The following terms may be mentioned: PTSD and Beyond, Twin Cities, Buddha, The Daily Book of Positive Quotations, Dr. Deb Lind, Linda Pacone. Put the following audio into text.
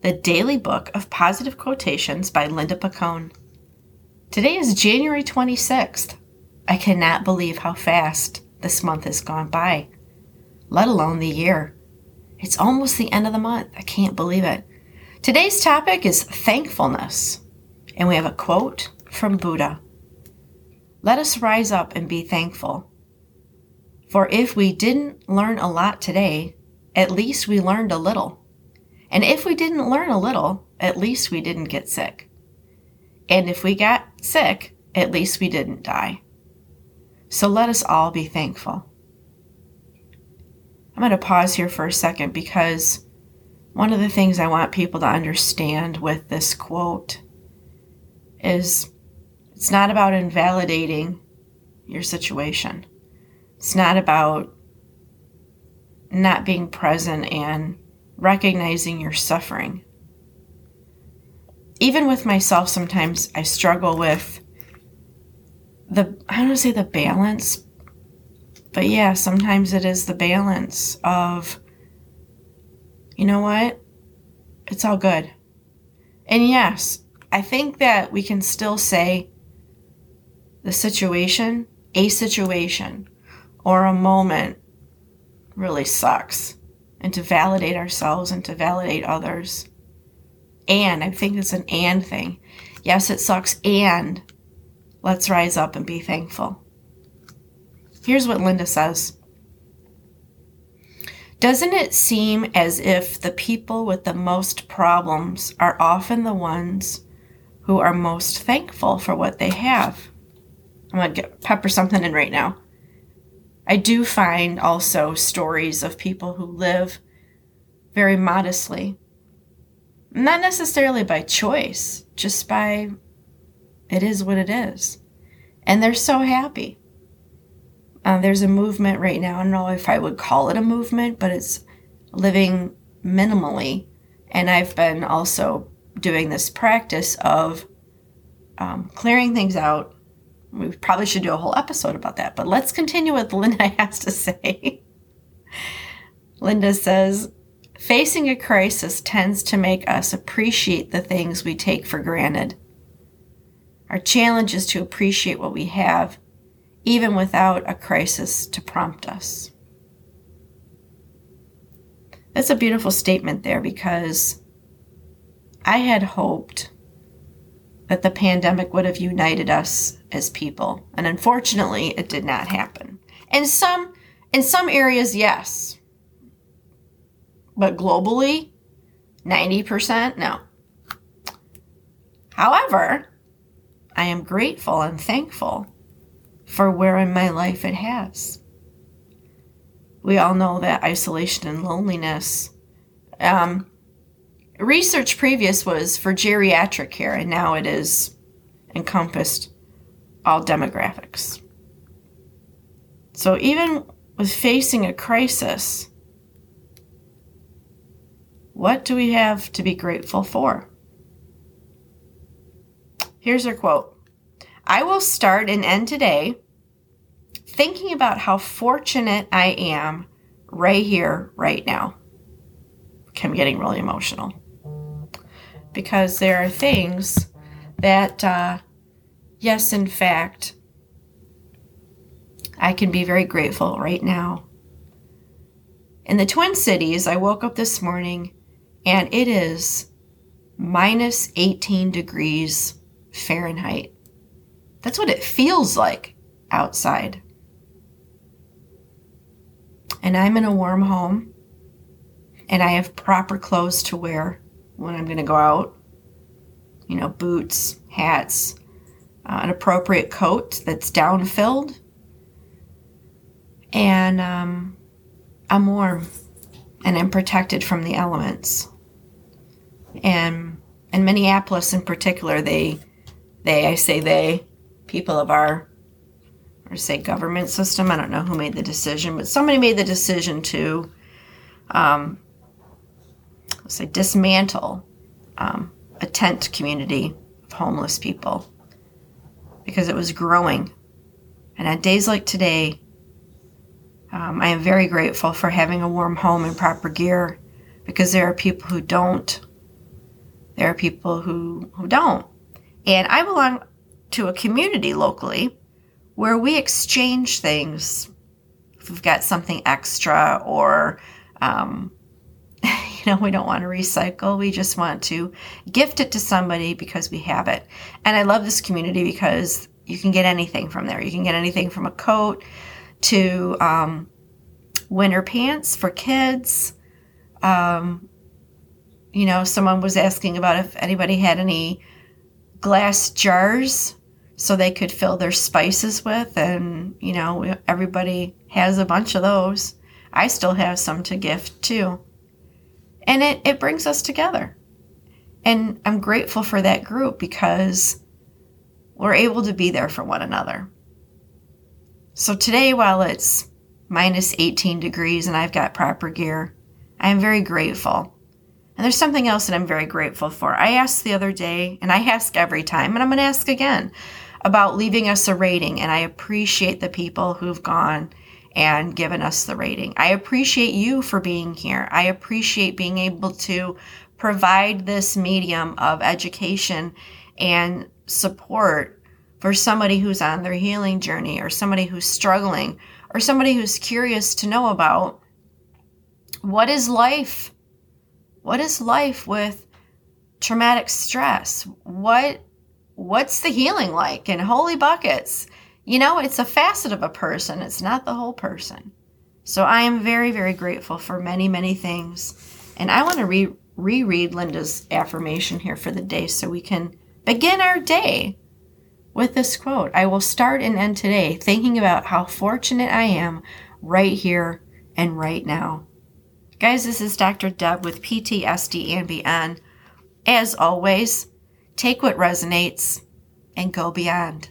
The Daily Book of Positive Quotations by Linda Pacone. Today is January 26th. I cannot believe how fast this month has gone by, let alone the year. It's almost the end of the month. I can't believe it. Today's topic is thankfulness, and we have a quote from Buddha. Let us rise up and be thankful. For if we didn't learn a lot today, at least we learned a little. And if we didn't learn a little, at least we didn't get sick. And if we got sick, at least we didn't die. So let us all be thankful. I'm going to pause here for a second because one of the things I want people to understand with this quote is it's not about invalidating your situation. It's not about not being present and recognizing your suffering. Even with myself, sometimes I struggle with the balance, but yeah, sometimes it is the balance of, you know what? It's all good. And yes, I think that we can still say, a situation, or a moment really sucks. And to validate ourselves and to validate others. And I think it's an and thing. Yes, it sucks, and let's rise up and be thankful. Here's what Linda says. Doesn't it seem as if the people with the most problems are often the ones who are most thankful for what they have? I'm going to pepper something in right now. I do find also stories of people who live very modestly, not necessarily by choice, just by it is what it is. And they're so happy. There's a movement right now. I don't know if I would call it a movement, but it's living minimally. And I've been also doing this practice of clearing things out. We probably should do a whole episode about that, but let's continue with Linda has to say. Linda says, facing a crisis tends to make us appreciate the things we take for granted. Our challenge is to appreciate what we have, even without a crisis to prompt us. That's a beautiful statement there, because I had hoped that the pandemic would have united us as people. And unfortunately, it did not happen. In some areas, yes. But globally, 90%, no. However, I am grateful and thankful for where in my life it has. We all know that isolation and loneliness. Research previous was for geriatric care, and now it is encompassed all demographics. So even with facing a crisis, what do we have to be grateful for? Here's her quote. I will start and end today thinking about how fortunate I am right here, right now. I'm getting really emotional because there are things that, yes, in fact, I can be very grateful right now. In the Twin Cities, I woke up this morning and it is minus 18 degrees Fahrenheit. That's what it feels like outside. And I'm in a warm home and I have proper clothes to wear when I'm going to go out. You know, boots, hats, an appropriate coat that's down-filled. And I'm warm and I'm protected from the elements. And in Minneapolis in particular, people of our, or say government system, I don't know who made the decision, but somebody made the decision to, dismantle a tent community of homeless people because it was growing. And on days like today, I am very grateful for having a warm home and proper gear because there are people who don't. There are people who don't. And I belong to a community locally where we exchange things. If we've got something extra or, we don't want to recycle. We just want to gift it to somebody because we have it. And I love this community because you can get anything from there. You can get anything from a coat to winter pants for kids. Someone was asking about if anybody had any glass jars so they could fill their spices with. And, everybody has a bunch of those. I still have some to gift too. And it brings us together. And I'm grateful for that group because we're able to be there for one another. So today, while it's minus 18 degrees and I've got proper gear, I am very grateful. And there's something else that I'm very grateful for. I asked the other day, and I ask every time, and I'm going to ask again, about leaving us a rating. And I appreciate the people who've gone and given us the rating. I appreciate you for being here. I appreciate being able to provide this medium of education and support for somebody who's on their healing journey or somebody who's struggling or somebody who's curious to know about what is life? What is life with traumatic stress? What's the healing like? And holy buckets, it's a facet of a person. It's not the whole person. So I am very, very grateful for many, many things. And I want to reread Linda's affirmation here for the day so we can begin our day. With this quote, I will start and end today thinking about how fortunate I am right here and right now. Guys, this is Dr. Deb with PTSD and Beyond. As always, take what resonates and go beyond.